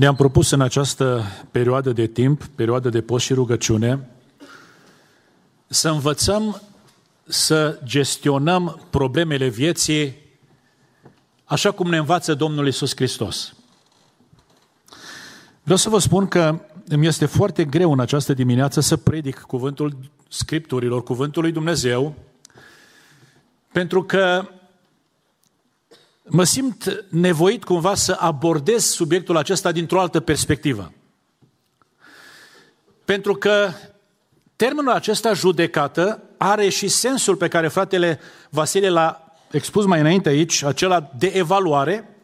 Ne-am propus în această perioadă de timp, perioadă de post și rugăciune, să învățăm să gestionăm problemele vieții așa cum ne învață Domnul Iisus Hristos. Vreau să vă spun că îmi este foarte greu în această dimineață să predic cuvântul Scripturilor, cuvântul lui Dumnezeu, pentru că mă simt nevoit cumva să abordez subiectul acesta dintr-o altă perspectivă. Pentru că termenul acesta, judecată, are și sensul pe care fratele Vasile l-a expus mai înainte aici, acela de evaluare,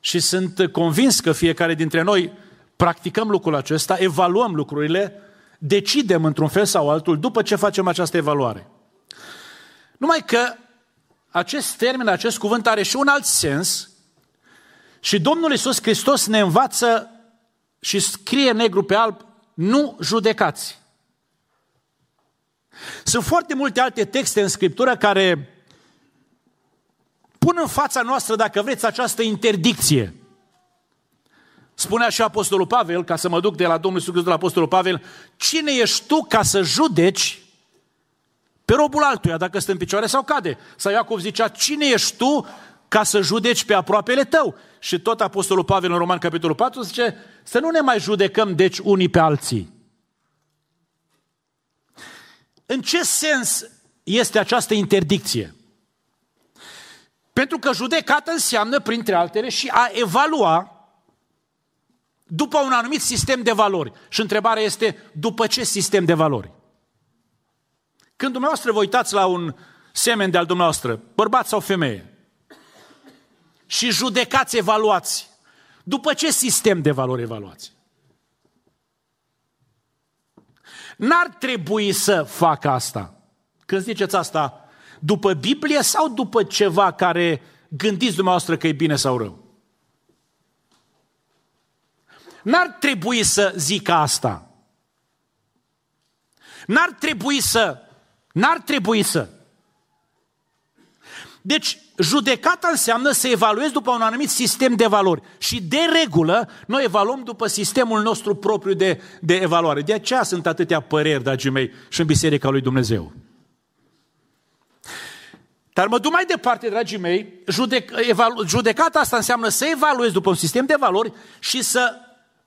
și sunt convins că fiecare dintre noi practicăm lucrul acesta, evaluăm lucrurile, decidem într-un fel sau altul după ce facem această evaluare. Numai că acest termen, acest cuvânt are și un alt sens și Domnul Iisus Hristos ne învață și scrie negru pe alb: nu judecați. Sunt foarte multe alte texte în Scriptură care pun în fața noastră, dacă vreți, această interdicție. Spunea și Apostolul Pavel, ca să mă duc de la Domnul Iisus Hristos la Apostolul Pavel: cine ești tu ca să judeci pe robul altuia, dacă stă în picioare sau cade? Sau Iacov zicea: cine ești tu ca să judeci pe aproapele tău? Și tot Apostolul Pavel în Roman capitolul 4 zice: să nu ne mai judecăm deci unii pe alții. În ce sens este această interdicție? Pentru că judecată înseamnă, printre altele, și a evalua după un anumit sistem de valori. Și întrebarea este: după ce sistem de valori? Când dumneavoastră vă uitați la un semen de-al dumneavoastră, bărbat sau femeie, și judecați, evaluați, după ce sistem de valori evaluați? N-ar trebui să facă asta. Când ziceți asta, după Biblie sau după ceva care gândiți dumneavoastră că e bine sau rău? N-ar trebui să zică asta. N-ar trebui să. Deci, judecata înseamnă să evaluezi după un anumit sistem de valori. Și de regulă, noi evaluăm după sistemul nostru propriu de evaluare. De aceea sunt atâtea păreri, dragii mei, și în Biserica lui Dumnezeu. Dar mă duc mai departe, dragii mei, judecata asta înseamnă să evaluezi după un sistem de valori și să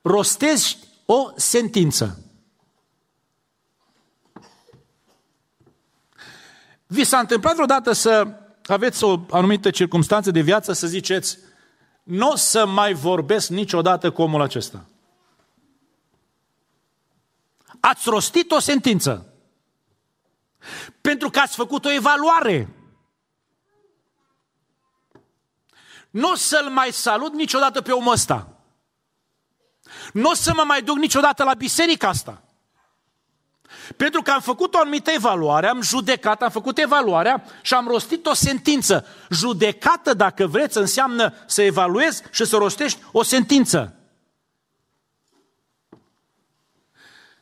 rostezi o sentință. Vi s-a întâmplat vreodată să aveți o anumită circumstanță de viață, să ziceți: nu o să mai vorbesc niciodată cu omul acesta? Ați rostit o sentință. Pentru că ați făcut o evaluare. Nu o să-l mai salut niciodată pe omul ăsta. Nu o să mă mai duc niciodată la biserica asta. Pentru că am făcut o anumită evaluare, am judecat, am făcut evaluarea și am rostit o sentință. Judecată, dacă vreți, înseamnă să evaluezi și să rostești o sentință.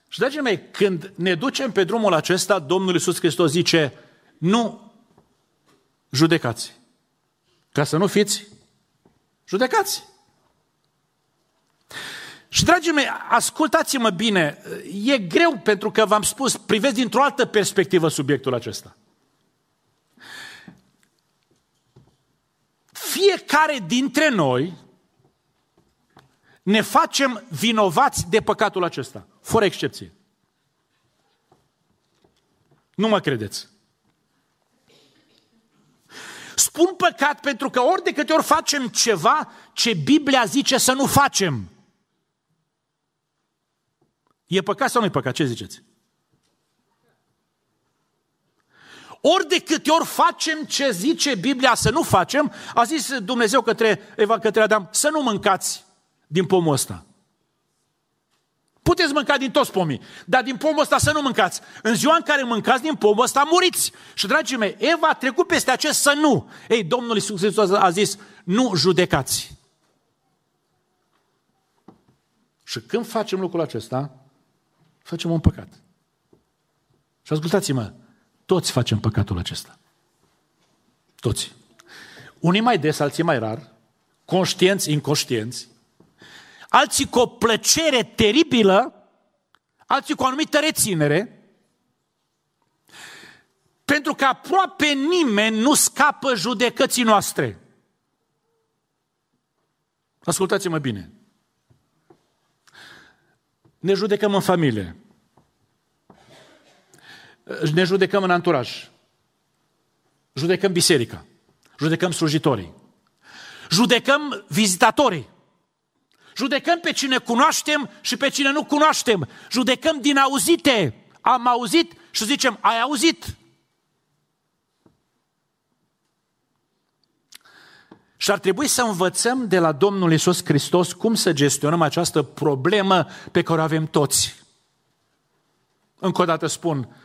Și, dragii mei, când ne ducem pe drumul acesta, Domnul Iisus Hristos zice: nu judecați, ca să nu fiți judecați. Și, dragii mei, ascultați-mă bine, e greu pentru că v-am spus, privesc dintr-o altă perspectivă subiectul acesta. Fiecare dintre noi ne facem vinovați de păcatul acesta, fără excepție. Nu mă credeți. Spun păcat pentru că ori de câte ori facem ceva ce Biblia zice să nu facem. E păcat sau nu e păcat? Ce ziceți? Ori de câte ori facem ce zice Biblia să nu facem, a zis Dumnezeu către Adam: să nu mâncați din pomul ăsta. Puteți mânca din toți pomii, dar din pomul ăsta să nu mâncați. În ziua în care mâncați din pomul ăsta, muriți. Și, dragii mei, Eva a trecut peste acest să nu. Ei, Domnul Iisus Hristos a zis: nu judecați. Și când facem lucrul acesta, facem un păcat. Și ascultați-mă, toți facem păcatul acesta. Toți. Unii mai des, alții mai rar, conștienți, inconștienți. alții cu o plăcere teribilă, alții cu o anumită reținere, pentru că aproape nimeni nu scapă judecății noastre. Ascultați-mă bine. Ne judecăm în familie. Ne judecăm în anturaj. Judecăm biserica. Judecăm slujitorii. Judecăm vizitatorii. Judecăm pe cine cunoaștem și pe cine nu cunoaștem. Judecăm din auzite. Am auzit și zicem, ai auzit. Și ar trebui să învățăm de la Domnul Iisus Hristos cum să gestionăm această problemă pe care o avem toți. Încă o dată spun,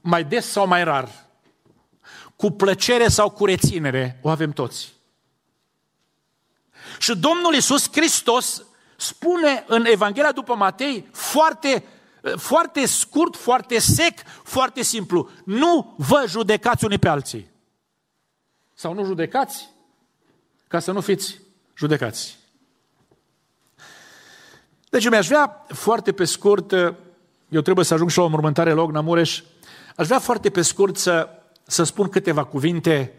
mai des sau mai rar, cu plăcere sau cu reținere, o avem toți. Și Domnul Iisus Hristos spune în Evanghelia după Matei foarte, foarte scurt, foarte sec, foarte simplu. Nu vă judecați unii pe alții. Sau nu judecați, ca să nu fiți judecați. Deci mi-aș vrea foarte pe scurt, eu trebuie să ajung și la o înmormântare la Ogna Mureș, aș vrea foarte pe scurt să spun câteva cuvinte,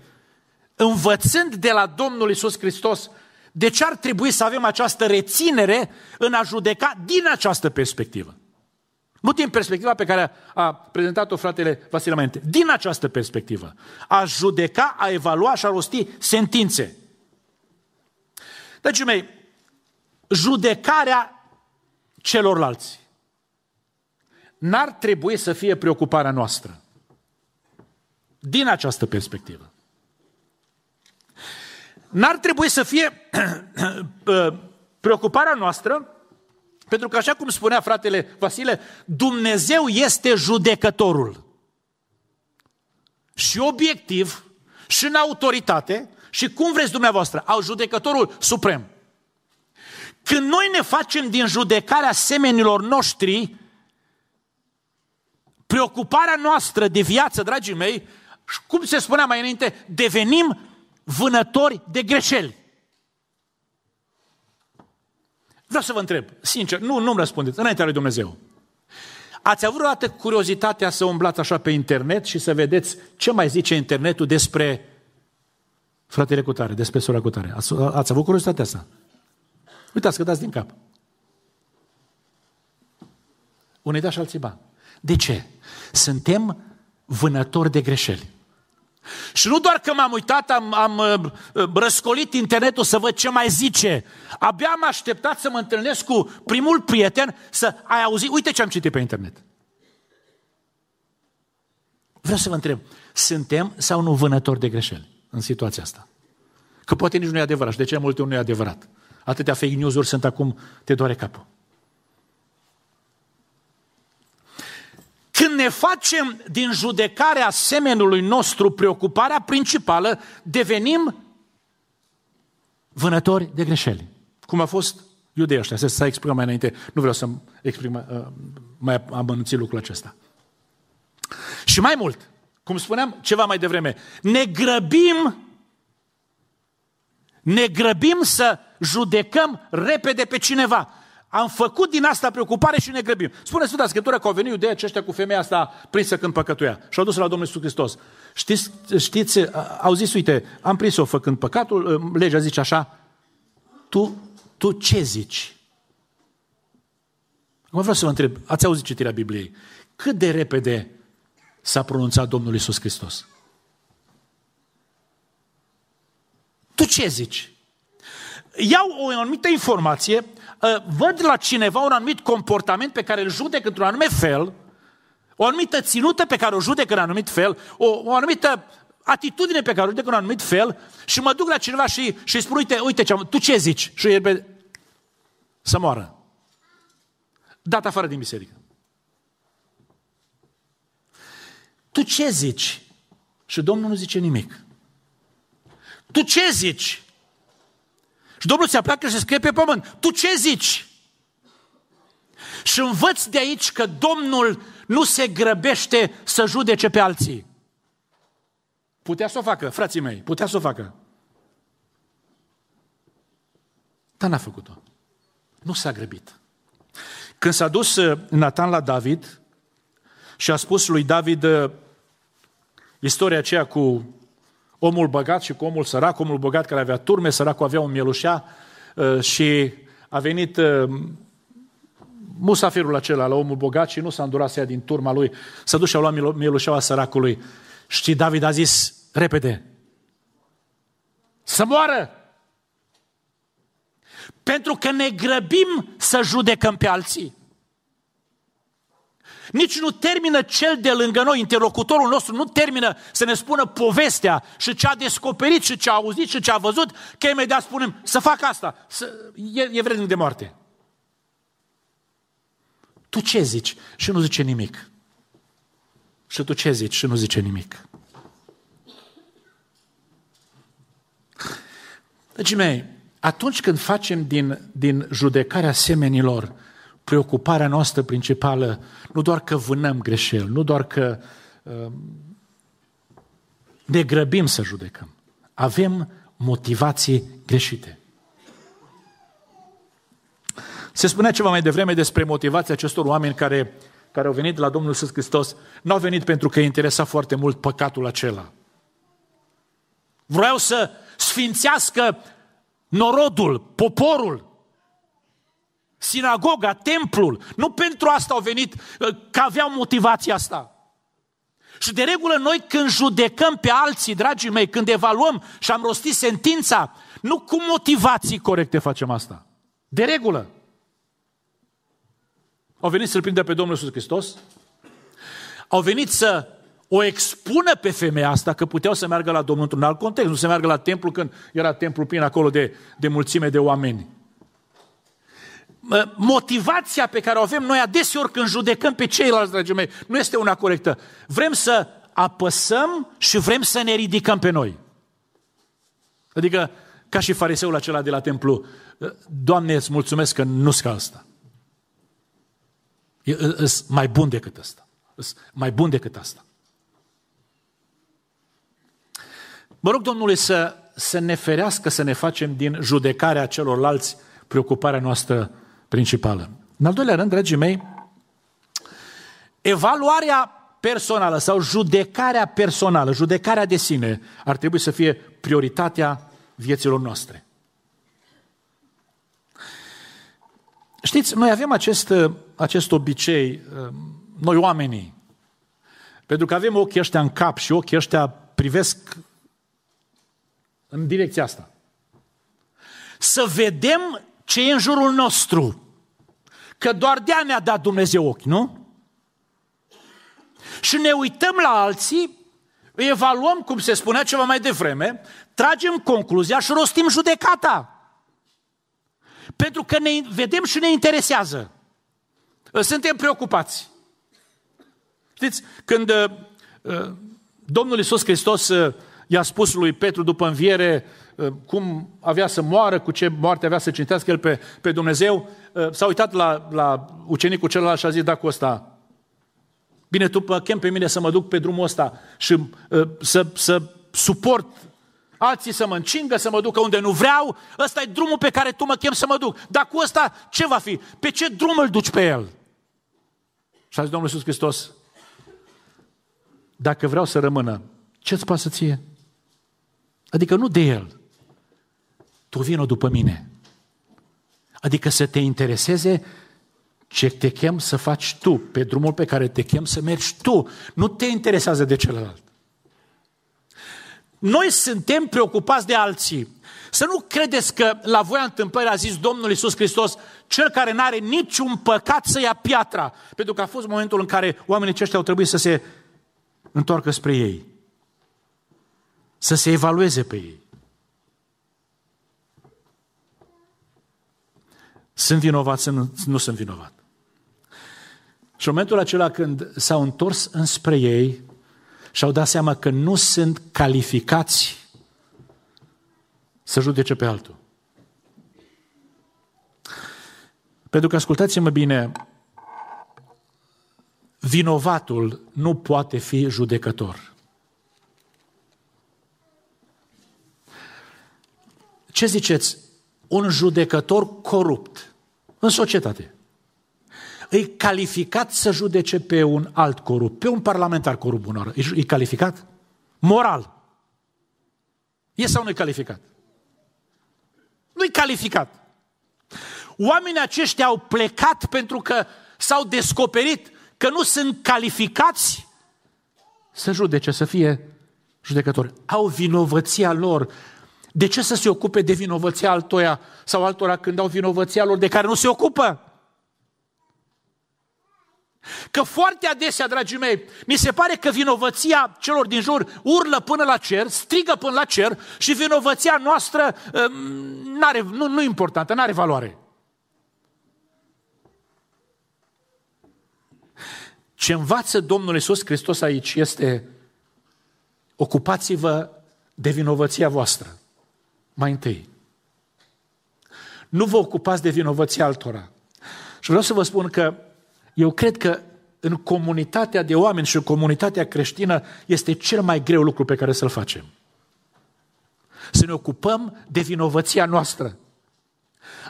învățând de la Domnul Iisus Hristos de ce ar trebui să avem această reținere în a judeca din această perspectivă. Nu din perspectiva pe care a prezentat-o fratele Vasile Maiente, din această perspectivă. A judeca, a evalua și a rosti sentințe. Dragii mei, judecarea celorlalți n-ar trebui să fie preocuparea noastră. Din această perspectivă. N-ar trebui să fie preocuparea noastră, pentru că așa cum spunea fratele Vasile, Dumnezeu este judecătorul. Și obiectiv, și în autoritate, și cum vreți dumneavoastră, al judecătorul suprem. Când noi ne facem din judecarea semenilor noștri preocuparea noastră de viață, dragii mei, cum se spunea mai înainte, devenim vânători de greșeli. Vreau să vă întreb, sincer, nu-mi răspundeți, înaintea lui Dumnezeu. Ați avut odată curiozitatea să umblați așa pe internet și să vedeți ce mai zice internetul despre fratele cutare, despre sora cutare? Ați avut curiozitatea asta? Uitați că dați din cap. Unii da și alții ba. De ce? Suntem vânători de greșeli. Și nu doar că m-am uitat, am răscolit internetul să văd ce mai zice. Abia am așteptat să mă întâlnesc cu primul prieten să ai auzit. Uite ce am citit pe internet. Vreau să vă întreb, suntem sau nu vânători de greșeli în situația asta? Că poate nici nu e adevărat și de ce multe nu e adevărat. Atâtea fake news-uri sunt acum, te doare capul. Când ne facem din judecarea semenului nostru preocuparea principală, devenim vânători de greșeli. Cum a fost iudeii ăștia, s-a exprimat mai înainte, nu vreau să exprim mai amănunțit lucrul acesta. Și mai mult, cum spuneam ceva mai devreme, ne grăbim să judecăm repede pe cineva. Am făcut din asta preocupare și ne grăbim. Spune Sfânta Scriptură că au venit iudeii aceștia cu femeia asta prinsă când păcătuia. Și au dus la Domnul Iisus Hristos. Știți, au zis, uite, am prins-o făcând păcatul, legea zice așa, tu ce zici? Acum vreau să vă întreb, ați auzit citirea Bibliei? Cât de repede s-a pronunțat Domnul Iisus Hristos? Tu ce zici? Iau o anumită informație, văd la cineva un anumit comportament pe care îl judec într-un anumit fel, o anumită ținută pe care o judec în anumit fel, o anumită atitudine pe care o judec în anumit fel și mă duc la cineva și spun, uite, tu ce zici? Și el să moară. Dat afară din biserică. Tu ce zici? Și Domnul nu zice nimic. Tu ce zici? Și Domnul se apleacă și se scrie pe pământ. Tu ce zici? Și învăț de aici că Domnul nu se grăbește să judece pe alții. Putea să o facă, frații mei, putea să o facă. Dar n-a făcut-o. Nu s-a grăbit. Când s-a dus Natan la David și a spus lui David istoria aceea cu omul băgat și cu omul sărac, omul băgat care avea turme, săracul avea un mielușea, și a venit musafirul acela la omul bogat și nu s-a îndurat să ia din turma lui, s-a dus și a luat mielușeaua săracului. Și David a zis repede, să moară! Pentru că ne grăbim să judecăm pe alții. Nici nu termină cel de lângă noi, interlocutorul nostru nu termină să ne spună povestea și ce a descoperit și ce a auzit și ce a văzut, că imediat spunem să fac asta, e vrednic de moarte. Tu ce zici? Și nu zice nimic. Și tu ce zici? Și nu zice nimic. Dragii mei, atunci când facem din judecarea semenilor preocuparea noastră principală, nu doar că vânăm greșeli, nu doar că ne grăbim să judecăm, avem motivații greșite. Se spunea ceva mai devreme despre motivația acestor oameni care au venit la Domnul Iisus Hristos. N-au venit pentru că îi interesa foarte mult păcatul acela. Vreau să sfințească norodul, poporul, sinagoga, templul. Nu pentru asta au venit, că aveau motivația asta. Și de regulă noi când judecăm pe alții, dragii mei, când evaluăm și am rostit sentința, nu cu motivații corecte facem asta. De regulă. Au venit să-L prindă pe Domnul Iisus Hristos, au venit să o expună pe femeia asta, că puteau să meargă la Domnul într-un alt context, nu să meargă la templu când era templu plin acolo de mulțime de oameni. Motivația pe care o avem noi adeseori când judecăm pe ceilalți, dragii mei, nu este una corectă. Vrem să apăsăm și vrem să ne ridicăm pe noi. Adică, ca și fariseul acela de la templu, Doamne, îți mulțumesc că nu-s ca ăsta. Îs mai bun decât ăsta. Îs mai bun decât asta. Mă rog, Domnule, să ne ferească să ne facem din judecarea celorlalți preocuparea noastră principală. În al doilea rând, dragii mei, evaluarea personală sau judecarea personală, judecarea de sine, ar trebui să fie prioritatea vieților noastre. Știți, noi avem acest obicei, noi oamenii, pentru că avem ochii ăștia în cap și ochii ăștia privesc în direcția asta. Să vedem ce e în jurul nostru. Că doar de-aia ne-a dat Dumnezeu ochi, nu? Și ne uităm la alții, îi evaluăm, cum se spunea ceva mai devreme, tragem concluzia și rostim judecata. Pentru că ne vedem și ne interesează. Suntem preocupați. Știți, când Domnul Iisus Hristos i-a spus lui Petru după înviere cum avea să moară, cu ce moarte avea să cintească el pe Dumnezeu, s-a uitat la ucenicul celălalt și a zis, da, cu ăsta, bine, tu chem pe mine să mă duc pe drumul ăsta și să suport alții să mă încingă, să mă ducă unde nu vreau, ăsta e drumul pe care tu mă chem să mă duc. Dar cu ăsta ce va fi? Pe ce drum îl duci pe el? Și a zis Domnul Iisus Hristos, dacă vreau să rămână, ce-ți pasă ție? Adică nu de el. Tu vino după mine. Adică să te intereseze ce te chem să faci tu, pe drumul pe care te chem să mergi tu. Nu te interesează de celălalt. Noi suntem preocupați de alții. Să nu credeți că la voia întâmplării a zis Domnul Iisus Hristos, cel care n-are niciun păcat să ia piatra. Pentru că a fost momentul în care oamenii aceștia au trebuit să se întoarcă spre ei. Să se evalueze pe ei. Sunt vinovat, nu sunt vinovat. Și în momentul acela când s-au întors înspre ei și-au dat seama că nu sunt calificați să judece pe altul. Pentru că, ascultați-mă bine, vinovatul nu poate fi judecător. Ce ziceți? Un judecător corupt în societate. E calificat să judece pe un alt corupt, pe un parlamentar corupt bună. E calificat? Moral. E sau nu e calificat? Nu e calificat. Oamenii aceștia au plecat pentru că s-au descoperit că nu sunt calificați să judece, să fie judecători. Au vinovăția lor. De ce să se ocupe de vinovăția altoia sau altora când au vinovăția lor de care nu se ocupă? Că foarte adesea, dragii mei, mi se pare că vinovăția celor din jur urlă până la cer, strigă până la cer și vinovăția noastră nu e importantă, nu are valoare. Ce învață Domnul Iisus Hristos aici este: ocupați-vă de vinovăția voastră mai întâi. Nu vă ocupați de vinovăția altora. Și vreau să vă spun că eu cred că în comunitatea de oameni și în comunitatea creștină este cel mai greu lucru pe care să-l facem. Să ne ocupăm de vinovăția noastră.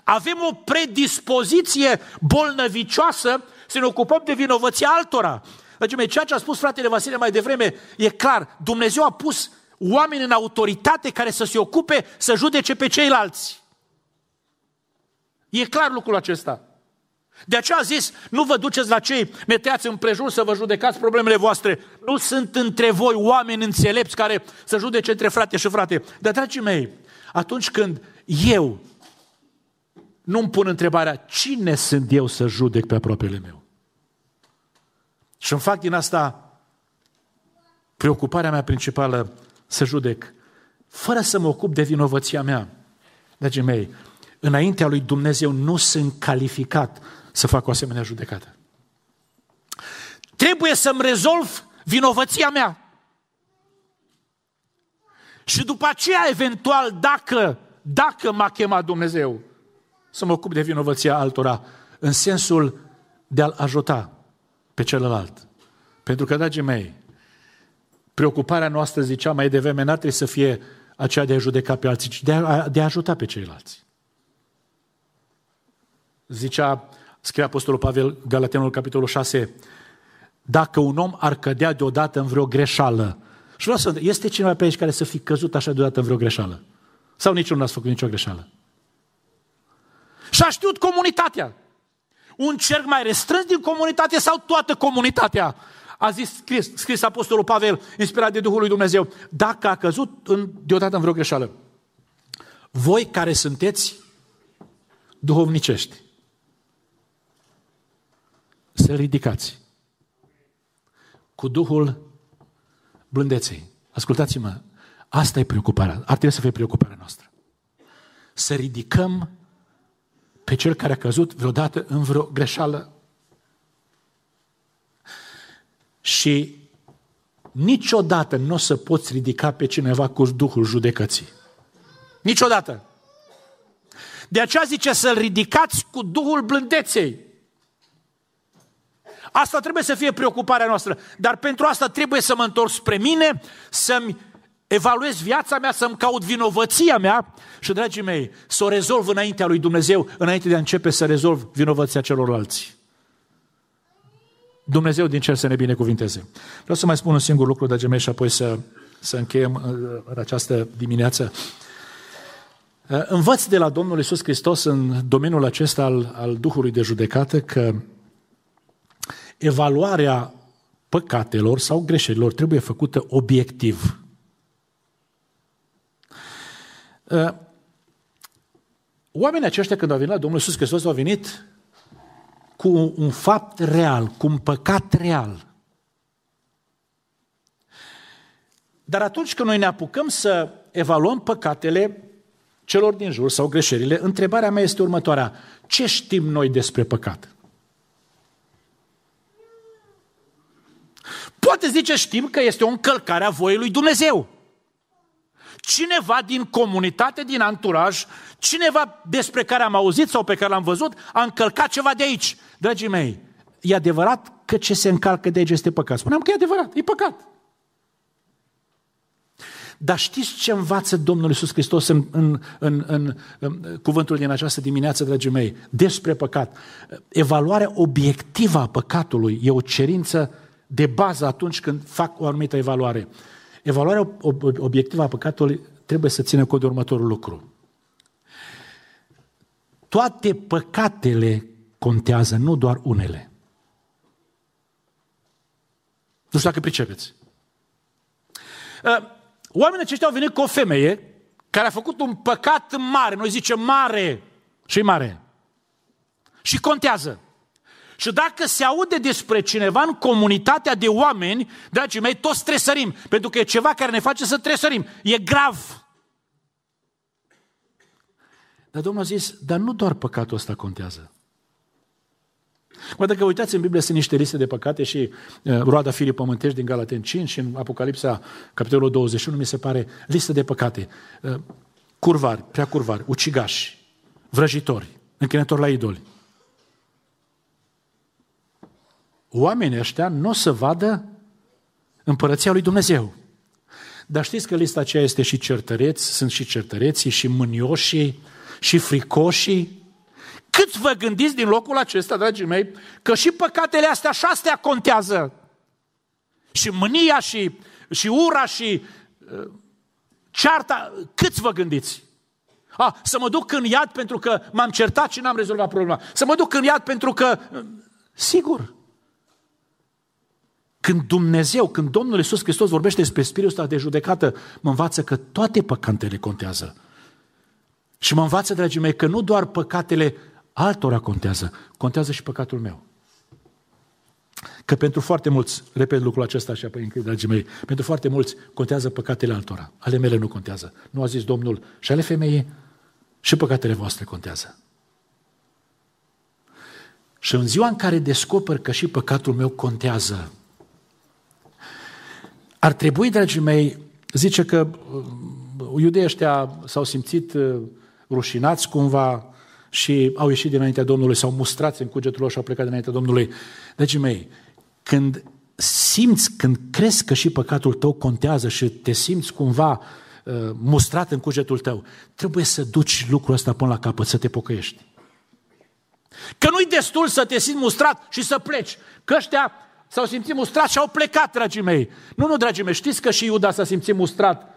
Avem o predispoziție bolnăvicioasă să ne ocupăm de vinovăția altora. Dragii mei, ceea ce a spus fratele Vasile mai devreme e clar. Dumnezeu a pus oameni în autoritate care să se ocupe să judece pe ceilalți. E clar lucrul acesta. De aceea a zis: nu vă duceți la cei neteați împrejur să vă judecați problemele voastre. Nu sunt între voi oameni înțelepți care să judece între frate și frate. Dar, dragii mei, atunci când eu nu-mi pun întrebarea cine sunt eu să judec pe aproapele meu și îmi fac din asta preocuparea mea principală să judec, fără să mă ocup de vinovăția mea, dragii mei, înaintea lui Dumnezeu nu sunt calificat să fac o asemenea judecată. Trebuie să-mi rezolv vinovăția mea. Și după aceea, eventual, dacă m-a chemat Dumnezeu, să mă ocup de vinovăția altora, în sensul de a-l ajuta pe celălalt. Pentru că, dragii mei, preocuparea noastră, ziceam mai devreme, n-ar trebui să fie aceea de a judeca pe alții, ci de a ajuta pe ceilalți. Scrie Apostolul Pavel, Galatenul, capitolul 6, dacă un om ar cădea deodată în vreo greșeală, și vreau să întreb, este cineva pe aici care să fi căzut așa deodată în vreo greșeală? Sau niciunul n-ați făcut nicio greșeală? Și-a știut comunitatea. Un cerc mai restrâns din comunitate sau toată comunitatea? A zis, scris Apostolul Pavel, inspirat de Duhul lui Dumnezeu, dacă a căzut deodată în vreo greșeală. Voi care sunteți duhovnicești, să ridicați cu Duhul blândeței. Ascultați-mă, asta e preocuparea, ar trebui să fie preocuparea noastră. Să ridicăm pe cel care a căzut vreodată în vreo greșeală. Și niciodată nu o să poți ridica pe cineva cu Duhul judecății. Niciodată. De aceea zice să-l ridicați cu Duhul blândeței. Asta trebuie să fie preocuparea noastră. Dar pentru asta trebuie să mă întorc spre mine, să-mi evaluez viața mea, să-mi caut vinovăția mea și, dragii mei, să o rezolv înaintea lui Dumnezeu, înainte de a începe să rezolv vinovăția celorlalți. Dumnezeu din cer să ne binecuvinteze. Vreau să mai spun un singur lucru, dragii mei, și apoi să încheiem în această dimineață. Învăț de la Domnul Iisus Hristos în domeniul acesta al Duhului de judecată că evaluarea păcatelor sau greșelilor trebuie făcută obiectiv. Oamenii aceștia, când au venit la Domnul Iisus Hristos, au venit cu un fapt real, cu un păcat real. Dar atunci când noi ne apucăm să evaluăm păcatele celor din jur sau greșelile, întrebarea mea este următoarea: ce știm noi despre păcat? Poate zice, știm că este o încălcare a voii lui Dumnezeu. Cineva din comunitate, din anturaj, cineva despre care am auzit sau pe care l-am văzut, a încălcat ceva de aici. Dragii mei, e adevărat că ce se încalcă de aici este păcat. Spuneam că e adevărat, e păcat. Dar știți ce învață Domnul Iisus Hristos în cuvântul din această dimineață, dragii mei, despre păcat? Evaluarea obiectivă a păcatului e o cerință de bază atunci când fac o anumită evaluare. Evaluarea obiectivă a păcatului trebuie să țină cont de următorul lucru. Toate păcatele contează, nu doar unele. Nu știu dacă pricepeți. Oamenii aceștia au venit cu o femeie care a făcut un păcat mare, noi zicem mare, și mare. Și contează. Și dacă se aude despre cineva în comunitatea de oameni, dragii mei, toți tresărim, pentru că e ceva care ne face să tresărim. E grav. Dar Domnul a zis, dar nu doar păcatul ăsta contează. Dacă uitați în Biblie, sunt niște liste de păcate și roada firii pământești din Galateni 5 și în Apocalipsa, capitolul 21, mi se pare, listă de păcate. Curvari, prea curvari, ucigași, vrăjitori, închinători la idoli. Oamenii ăștia nu o să vadă împărăția lui Dumnezeu. Dar știți că lista aceea este și certăreți, sunt și certăreții, și mânioșii, și fricoșii. Cât vă gândiți din locul acesta, dragii mei, că și păcatele astea și astea contează. Și mânia și ura și cearta, cât vă gândiți? Să mă duc în iad pentru că m-am certat și n-am rezolvat problema. Să mă duc în iad pentru că... Sigur. Când Domnul Iisus Hristos vorbește despre spiritul ăsta de judecată, mă învață că toate păcatele contează. Și mă învață, dragii mei, că nu doar păcatele altora contează, contează și păcatul meu. Că pentru foarte mulți, repet lucrul acesta și apoi închid, dragii mei, pentru foarte mulți contează păcatele altora. Ale mele nu contează. Nu a zis Domnul și ale femeii, și păcatele voastre contează. Și în ziua în care descoper că și păcatul meu contează, ar trebui, dragii mei, zice că iudeii ăștia s-au simțit rușinați cumva și au ieșit dinaintea Domnului, s-au mustrați în cugetul lor și au plecat dinaintea Domnului. Dragii mei, când simți, când crezi că și păcatul tău contează și te simți cumva mustrat în cugetul tău, trebuie să duci lucrul ăsta până la capăt, să te pocăiești. Că nu-i destul să te simți mustrat și să pleci, că ăștia s-au simțit mustrat și au plecat, dragii mei. Nu, dragii mei, știți că și Iuda s-a simțit mustrat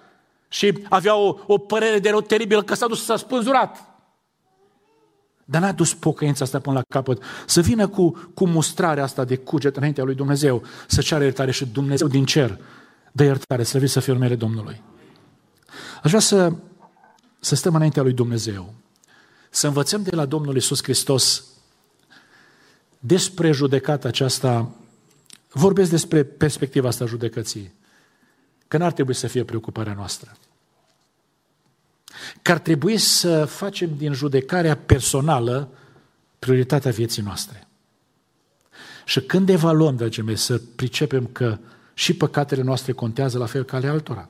și avea o părere de rău teribilă că s-a dus și s-a spânzurat. Dar n-a dus pocăința asta până la capăt. Să vină cu mustrarea asta de cuget înaintea lui Dumnezeu, să ceară iertare și Dumnezeu din cer dă iertare, slăvit să fie numele Domnului. Aș vrea să stăm înaintea lui Dumnezeu, să învățăm de la Domnul Iisus Hristos despre judecata aceasta. Vorbesc despre perspectiva asta a judecății. Că n-ar trebui să fie preocuparea noastră. Că ar trebui să facem din judecarea personală prioritatea vieții noastre. Și când evaluăm, dragii mei, să pricepem că și păcatele noastre contează la fel ca ale altora.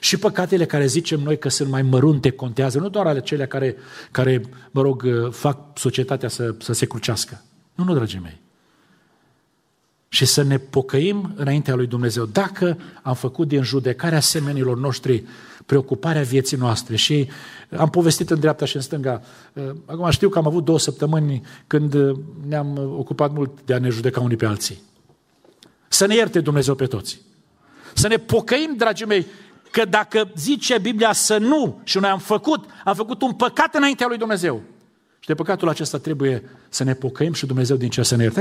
Și păcatele care zicem noi că sunt mai mărunte contează, nu doar ale celea care mă rog, fac societatea să se crucească. Nu, dragii mei. Și să ne pocăim înaintea lui Dumnezeu. Dacă am făcut din judecarea semenilor noștri preocuparea vieții noastre și am povestit în dreapta și în stânga. Acum știu că am avut 2 săptămâni când ne-am ocupat mult de a ne judeca unii pe alții. Să ne ierte Dumnezeu pe toți. Să ne pocăim, dragii mei, că dacă zice Biblia să nu și noi am făcut un păcat înaintea lui Dumnezeu. Și de păcatul acesta trebuie să ne pocăim și Dumnezeu din cer să ne ierte.